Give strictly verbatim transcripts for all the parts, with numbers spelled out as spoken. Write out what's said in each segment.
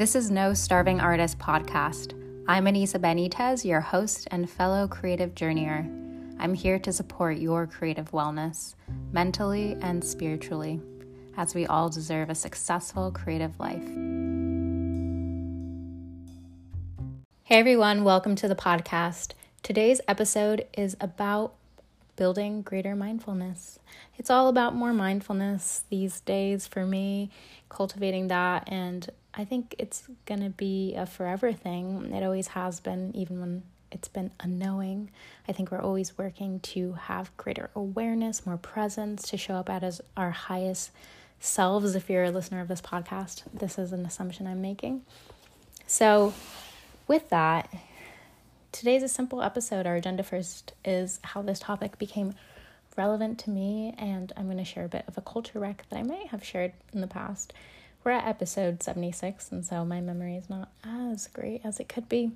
This is No Starving Artist Podcast. I'm Anisa Benitez, your host and fellow creative journeyer. I'm here to support your creative wellness, mentally and spiritually, as we all deserve a successful creative life. Hey everyone, welcome to the podcast. Today's episode is about building greater mindfulness. It's all about more mindfulness these days for me, cultivating that, and I think it's going to be a forever thing. It always has been, even when it's been unknowing. I think we're always working to have greater awareness, more presence, to show up as our highest selves. If you're a listener of this podcast, this is an assumption I'm making. So with that, today's a simple episode. Our agenda first is how this topic became relevant to me, and I'm going to share a bit of a culture wreck that I might have shared in the past. We're at episode seventy-six, and so my memory is not as great as it could be.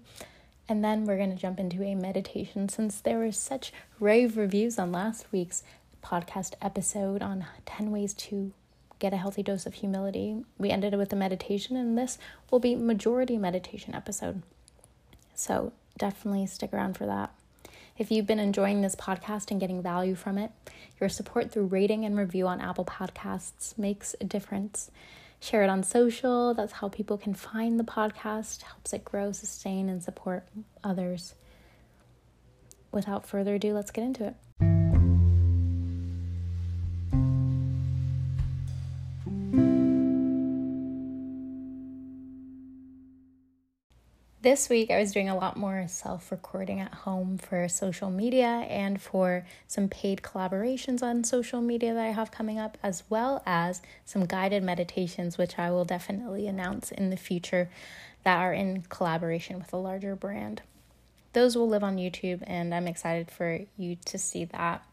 And then we're going to jump into a meditation, since there were such rave reviews on last week's podcast episode on ten ways to get a healthy dose of humility. We ended with a meditation, and this will be majority meditation episode. So definitely stick around for that. If you've been enjoying this podcast and getting value from it, your support through rating and review on Apple Podcasts makes a difference. Share it on social. That's how people can find the podcast. Helps it grow, sustain, and support others. Without further ado, let's get into it. This week, I was doing a lot more self-recording at home for social media and for some paid collaborations on social media that I have coming up, as well as some guided meditations, which I will definitely announce in the future, that are in collaboration with a larger brand. Those will live on YouTube, and I'm excited for you to see that.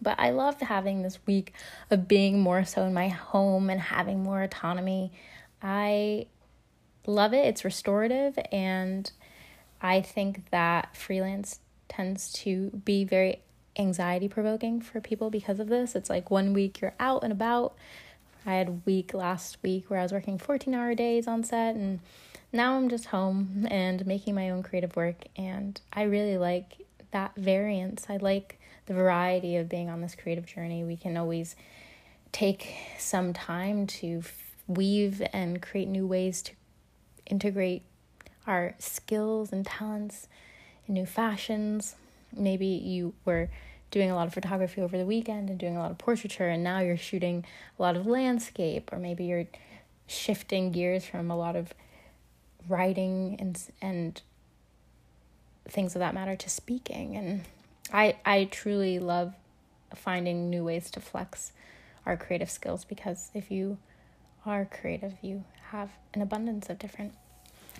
But I loved having this week of being more so in my home and having more autonomy. I love it. It's restorative, and I think that freelance tends to be very anxiety provoking for people because of this. It's like one week you're out and about. I had a week last week where I was working fourteen hour days on set, and now I'm just home and making my own creative work, and I really like that variance. I like the variety of being on this creative journey. We can always take some time to weave and create new ways to integrate our skills and talents in new fashions. Maybe you were doing a lot of photography over the weekend and doing a lot of portraiture, and now you're shooting a lot of landscape, or maybe you're shifting gears from a lot of writing and and things of that matter to speaking. And I I truly love finding new ways to flex our creative skills, because if you are creative, you have an abundance of different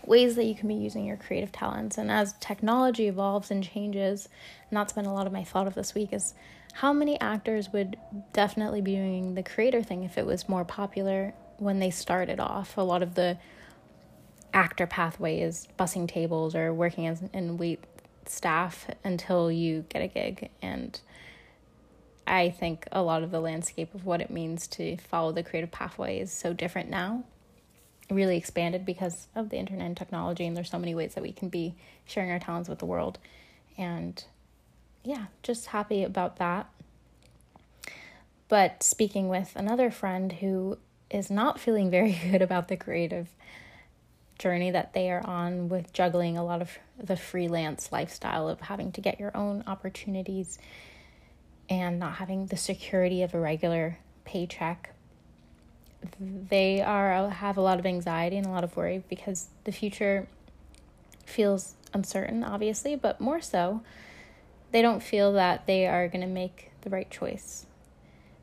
ways that you can be using your creative talents. And as technology evolves and changes, and that's been a lot of my thought of this week, is how many actors would definitely be doing the creator thing if it was more popular when they started off. A lot of the actor pathway is bussing tables or working as in wait staff until you get a gig. And I think a lot of the landscape of what it means to follow the creative pathway is so different now. Really expanded because of the internet and technology, and there's so many ways that we can be sharing our talents with the world. And yeah, just happy about that. But speaking with another friend who is not feeling very good about the creative journey that they are on, with juggling a lot of the freelance lifestyle of having to get your own opportunities and not having the security of a regular paycheck. They are have a lot of anxiety and a lot of worry because the future feels uncertain, obviously, but more so, they don't feel that they are going to make the right choice.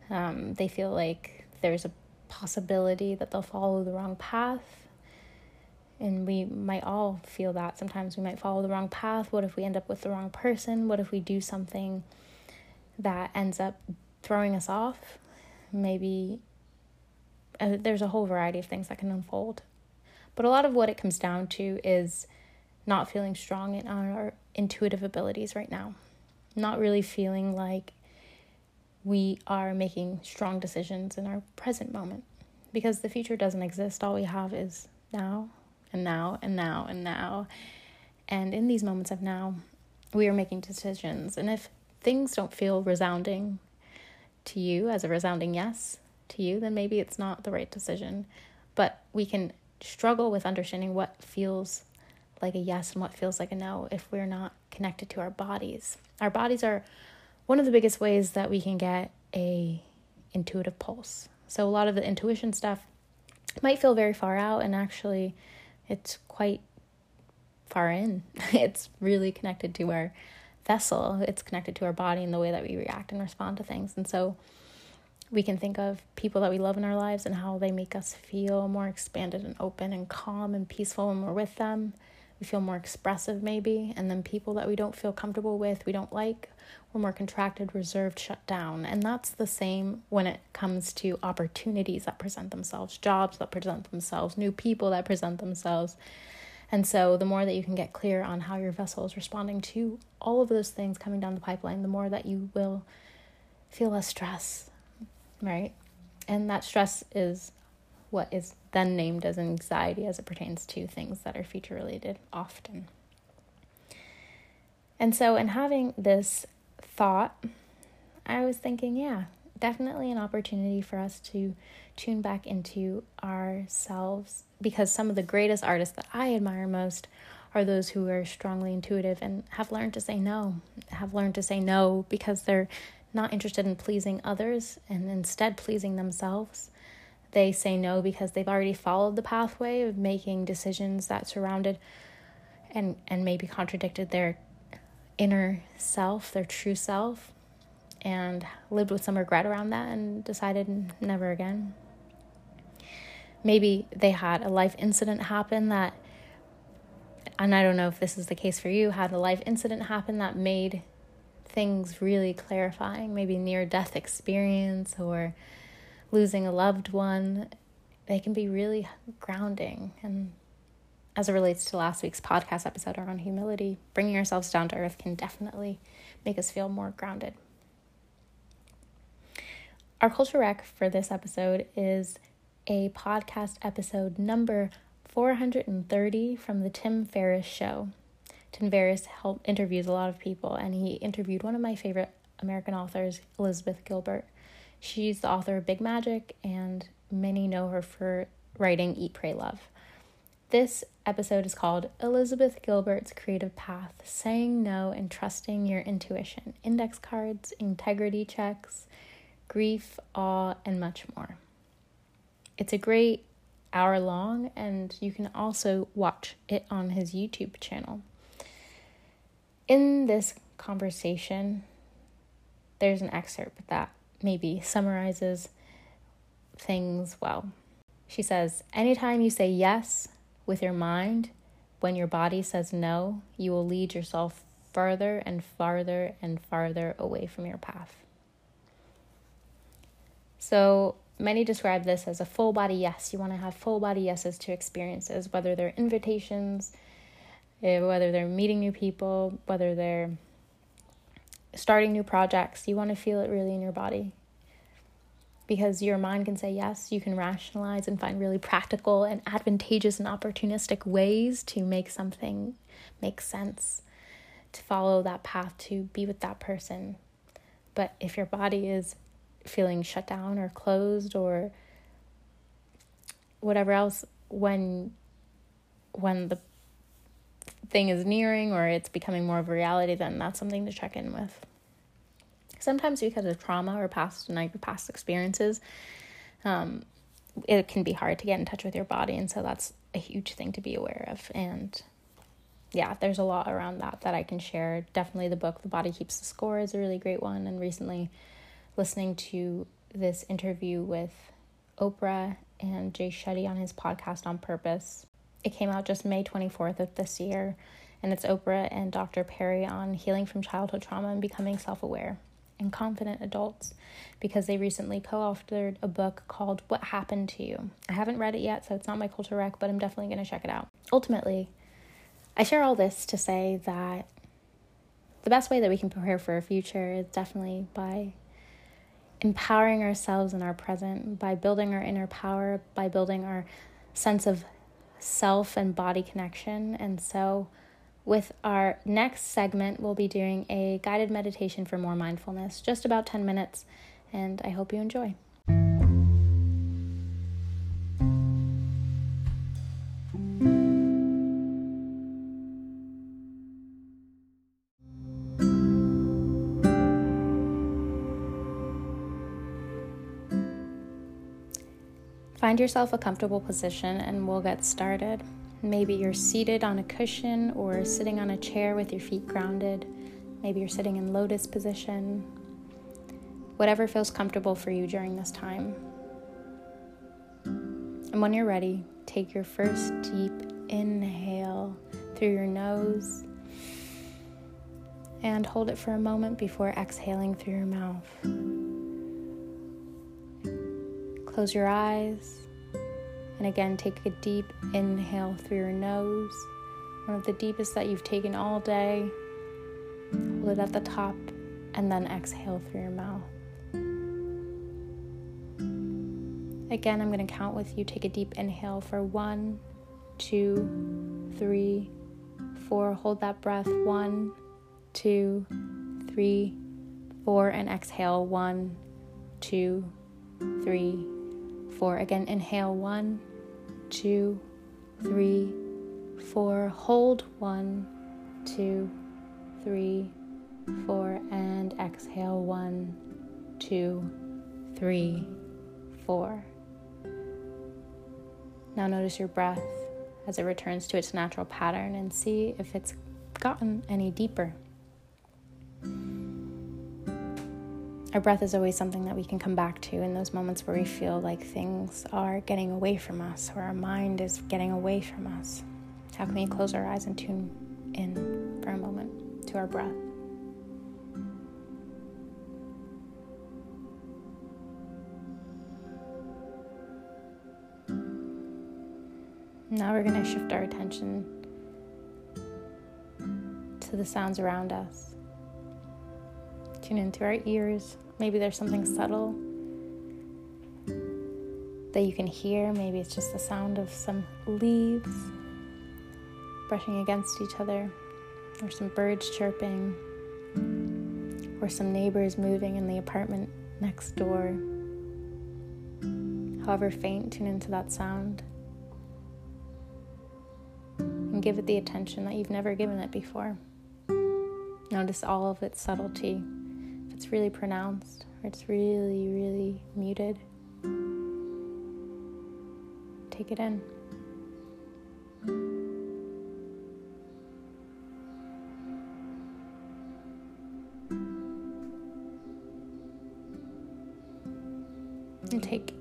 Um, they feel like there's a possibility that they'll follow the wrong path, and we might all feel that. Sometimes we might follow the wrong path. What if we end up with the wrong person? What if we do something that ends up throwing us off? Maybe Uh, there's a whole variety of things that can unfold. But a lot of what it comes down to is not feeling strong in our intuitive abilities right now. Not really feeling like we are making strong decisions in our present moment. Because the future doesn't exist. All we have is now. and now and now and now. And in these moments of now, we are making decisions. And if things don't feel resounding to you as a resounding yes to you, then maybe it's not the right decision. But we can struggle with understanding what feels like a yes and what feels like a no if we're not connected to our bodies. Our bodies are one of the biggest ways that we can get a intuitive pulse. So a lot of the intuition stuff might feel very far out, and actually it's quite far in. It's really connected to our vessel. It's connected to our body and the way that we react and respond to things. And so we can think of people that we love in our lives and how they make us feel more expanded and open and calm and peaceful when we're with them. We feel more expressive maybe. And then people that we don't feel comfortable with, we don't like, we're more contracted, reserved, shut down. And that's the same when it comes to opportunities that present themselves, jobs that present themselves, new people that present themselves. And so the more that you can get clear on how your vessel is responding to all of those things coming down the pipeline, the more that you will feel less stress, right? And that stress is what is then named as anxiety as it pertains to things that are future related often. And so in having this thought, I was thinking, yeah, definitely an opportunity for us to tune back into ourselves, because some of the greatest artists that I admire most are those who are strongly intuitive and have learned to say no, have learned to say no because they're not interested in pleasing others and instead pleasing themselves. They say no because they've already followed the pathway of making decisions that surrounded and, and maybe contradicted their inner self, their true self, and lived with some regret around that and decided never again. Maybe they had a life incident happen that, and I don't know if this is the case for you, had a life incident happen that made things really clarifying, maybe near-death experience or losing a loved one. They can be really grounding. And as it relates to last week's podcast episode around humility, bringing ourselves down to earth can definitely make us feel more grounded. Our culture rec for this episode is a podcast episode number four hundred thirty from The Tim Ferriss Show. Tim Ferriss helped interviews a lot of people, and he interviewed one of my favorite American authors, Elizabeth Gilbert. She's the author of Big Magic, and many know her for writing Eat, Pray, Love. This episode is called Elizabeth Gilbert's Creative Path, Saying No and Trusting Your Intuition, Index Cards, Integrity Checks, Grief, Awe, and much more. It's a great hour long, and you can also watch it on his YouTube channel. In this conversation, there's an excerpt that maybe summarizes things well. She says, "Anytime you say yes with your mind, when your body says no, you will lead yourself further and farther and farther away from your path." So many describe this as a full body yes. You want to have full body yeses to experiences, whether they're invitations, whether they're meeting new people, whether they're starting new projects. You want to feel it really in your body, because your mind can say yes. You can rationalize and find really practical and advantageous and opportunistic ways to make something make sense, to follow that path, to be with that person. But if your body is feeling shut down or closed or whatever else, when when the thing is nearing or it's becoming more of a reality, then that's something to check in with. Sometimes because of trauma or past and past experiences, um, it can be hard to get in touch with your body, and so that's a huge thing to be aware of. And yeah, there's a lot around that that I can share. Definitely the book The Body Keeps the Score is a really great one, and recently listening to this interview with Oprah and Jay Shetty on his podcast On Purpose. It came out just May twenty-fourth of this year, and it's Oprah and Doctor Perry on healing from childhood trauma and becoming self-aware and confident adults, because they recently co-authored a book called What Happened to You. I haven't read it yet, so it's not my culture rec, but I'm definitely going to check it out. Ultimately, I share all this to say that the best way that we can prepare for our future is definitely by empowering ourselves in our present, by building our inner power, by building our sense of self and body connection. And so with our next segment, we'll be doing a guided meditation for more mindfulness, just about ten minutes, and I hope you enjoy. Find yourself a comfortable position and we'll get started. Maybe you're seated on a cushion or sitting on a chair with your feet grounded. Maybe you're sitting in lotus position. Whatever feels comfortable for you during this time. And when you're ready, take your first deep inhale through your nose and hold it for a moment before exhaling through your mouth. Close your eyes, and again, take a deep inhale through your nose, one of the deepest that you've taken all day. Hold it at the top, and then exhale through your mouth. Again, I'm going to count with you. Take a deep inhale for one, two, three, four. Hold that breath, one, two, three, four, and exhale, one, two, three, four. Again, inhale, one, two, three, four. Hold, one, two, three, four, and exhale, one, two, three, four. Now notice your breath as it returns to its natural pattern and see if it's gotten any deeper. Our breath is always something that we can come back to in those moments where we feel like things are getting away from us or our mind is getting away from us. How can we close our eyes and tune in for a moment to our breath? Now we're going to shift our attention to the sounds around us. Tune into our ears. Maybe there's something subtle that you can hear. Maybe it's just the sound of some leaves brushing against each other, or some birds chirping, or some neighbors moving in the apartment next door. However faint, tune into that sound and give it the attention that you've never given it before. Notice all of its subtlety. If it's really pronounced or it's really, really muted, take it in. And take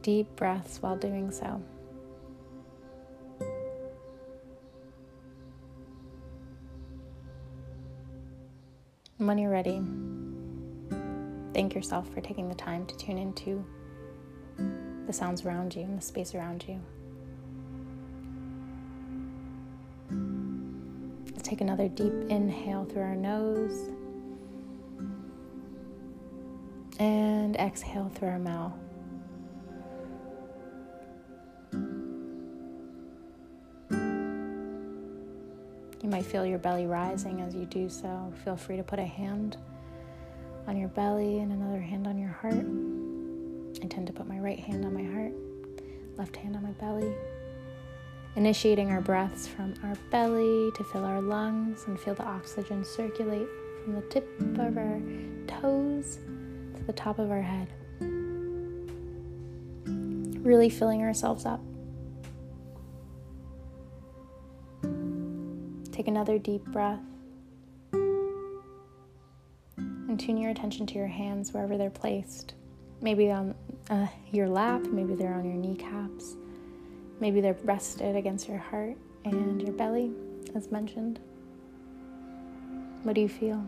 deep breaths while doing so. And when you're ready, thank yourself for taking the time to tune into the sounds around you and the space around you. Let's take another deep inhale through our nose and exhale through our mouth. You might feel your belly rising as you do so. Feel free to put a hand on your belly and another hand on your heart. I tend to put my right hand on my heart, left hand on my belly. Initiating our breaths from our belly to fill our lungs and feel the oxygen circulate from the tip of our toes to the top of our head. Really filling ourselves up. Take another deep breath and tune your attention to your hands wherever they're placed. Maybe on uh, your lap, maybe they're on your kneecaps, maybe they're rested against your heart and your belly, as mentioned. What do you feel?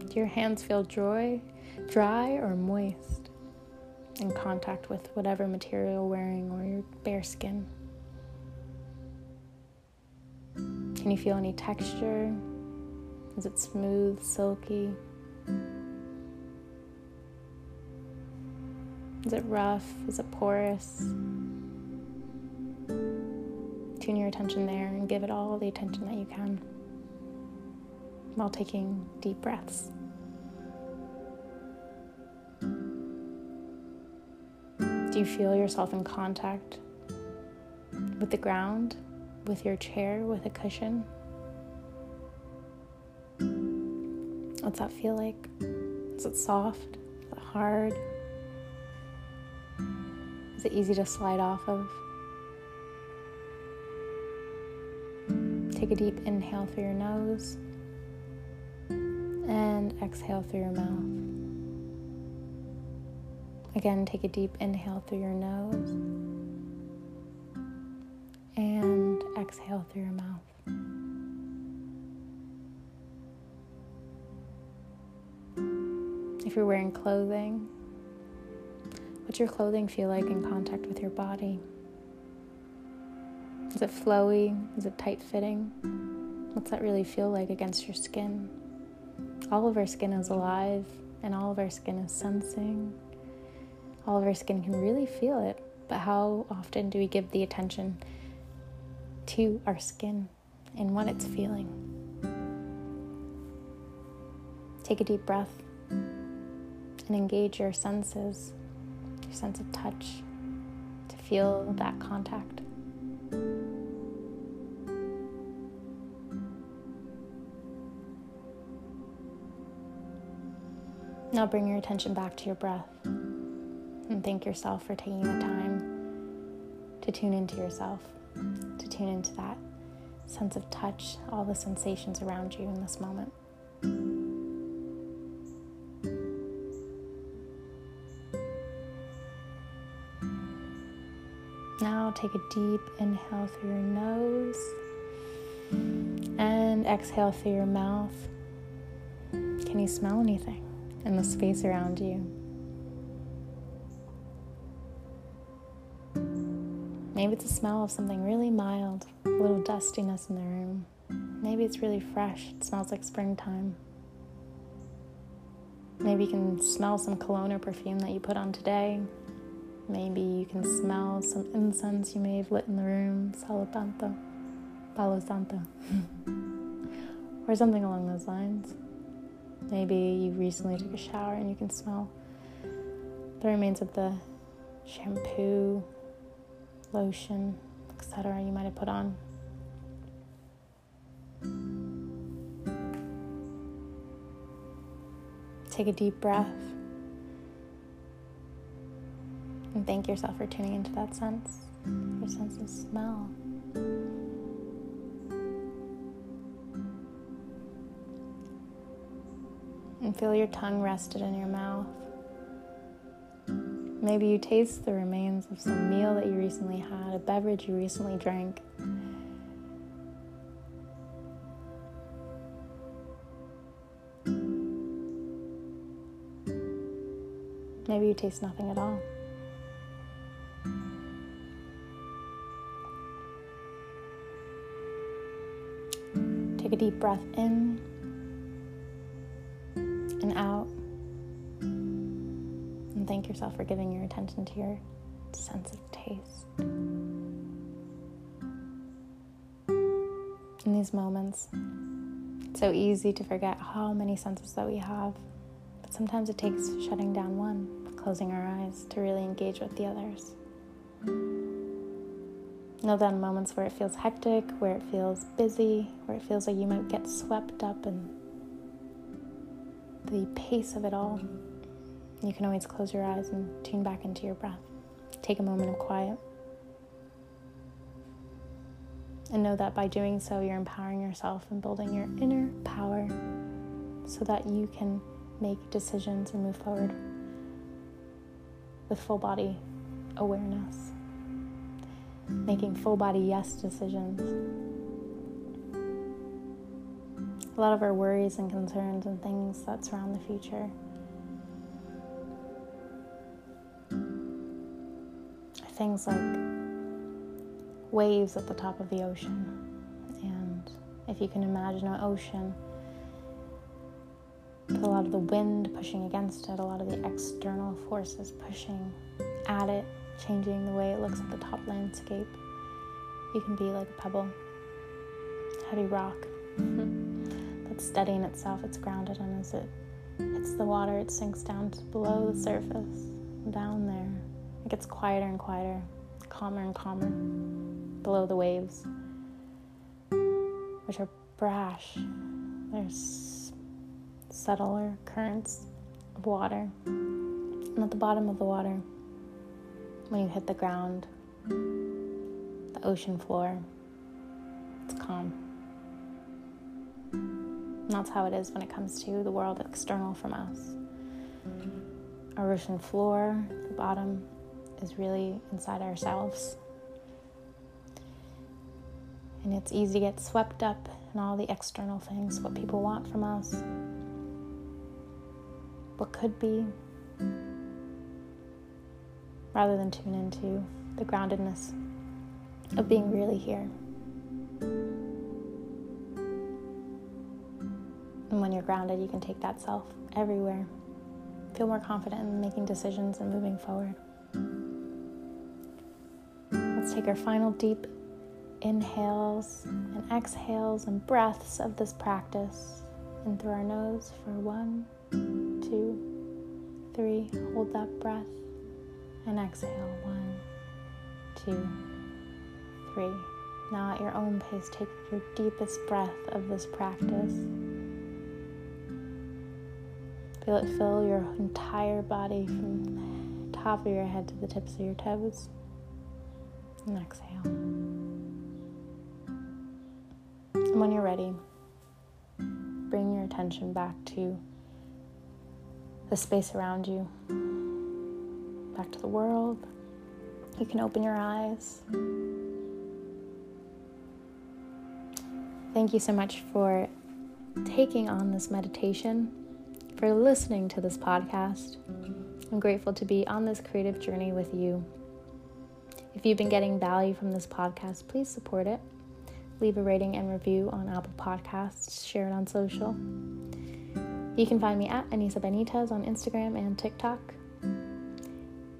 Do your hands feel dry, dry or moist? In contact with whatever material you're wearing or your bare skin. Can you feel any texture? Is it smooth, silky? Is it rough? Is it porous? Tune your attention there and give it all the attention that you can while taking deep breaths. Do you feel yourself in contact with the ground, with your chair, with a cushion? What's that feel like? Is it soft? Is it hard? Is it easy to slide off of? Take a deep inhale through your nose and exhale through your mouth. Again, take a deep inhale through your nose and exhale through your mouth. If you're wearing clothing, what's your clothing feel like in contact with your body? Is it flowy? Is it tight-fitting? What's that really feel like against your skin? All of our skin is alive, and all of our skin is sensing. All of our skin can really feel it, but how often do we give the attention to our skin and what it's feeling? Take a deep breath and engage your senses, your sense of touch, to feel that contact. Now bring your attention back to your breath and thank yourself for taking the time to tune into yourself, to tune into that sense of touch, all the sensations around you in this moment. Now take a deep inhale through your nose and exhale through your mouth. Can you smell anything in the space around you? Maybe it's a smell of something really mild, a little dustiness in the room. Maybe it's really fresh, it smells like springtime. Maybe you can smell some cologne or perfume that you put on today. Maybe you can smell some incense you may have lit in the room, Salapanto, Palo Santo, or something along those lines. Maybe you recently took a shower and you can smell the remains of the shampoo, lotion, et cetera you might have put on. Take a deep breath and thank yourself for tuning into that sense, your sense of smell. And feel your tongue rested in your mouth. Maybe you taste the remains of some meal that you recently had, a beverage you recently drank. Maybe you taste nothing at all. Take a deep breath in and out, and thank yourself for giving your attention to your sense of taste. In these moments, it's so easy to forget how many senses that we have, but sometimes it takes shutting down one, closing our eyes, to really engage with the others. Know that in moments where it feels hectic, where it feels busy, where it feels like you might get swept up in the pace of it all, you can always close your eyes and tune back into your breath. Take a moment of quiet. And know that by doing so, you're empowering yourself and building your inner power so that you can make decisions and move forward with full body awareness. Making full body yes decisions. A lot of our worries and concerns and things that surround the future are things like waves at the top of the ocean. And if you can imagine an ocean with a lot of the wind pushing against it, a lot of the external forces pushing at it, changing the way it looks at the top landscape. You can be like a pebble, heavy rock that's steady in itself, it's grounded, and as it hits the water, it sinks down to below the surface, down there. It gets quieter and quieter, calmer and calmer, below the waves, which are brash. There's subtler currents of water, and at the bottom of the water, when you hit the ground, the ocean floor, it's calm. And that's how it is when it comes to the world external from us. Our ocean floor, the bottom, is really inside ourselves. And it's easy to get swept up in all the external things, what people want from us, what could be, rather than tune into the groundedness of being really here. And when you're grounded, you can take that self everywhere. Feel more confident in making decisions and moving forward. Let's take our final deep inhales and exhales and breaths of this practice in through our nose for one, two, three. Hold that breath and exhale. One, two, three. Now at your own pace, take your deepest breath of this practice. Feel it fill your entire body from the top of your head to the tips of your toes. And exhale. And when you're ready, bring your attention back to the space around you, back to the world. You can open your eyes. Thank you so much for taking on this meditation, for listening to this podcast. I'm grateful to be on this creative journey with you. If you've been getting value from this podcast, please support it. Leave a rating and review on Apple Podcasts. Share it on social. You can find me at Anisa Benitez on Instagram and TikTok.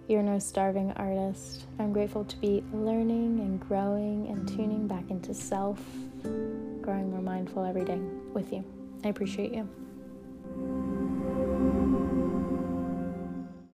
You're no starving artist. I'm grateful to be learning and growing and tuning back into self, growing more mindful every day with you. I appreciate you.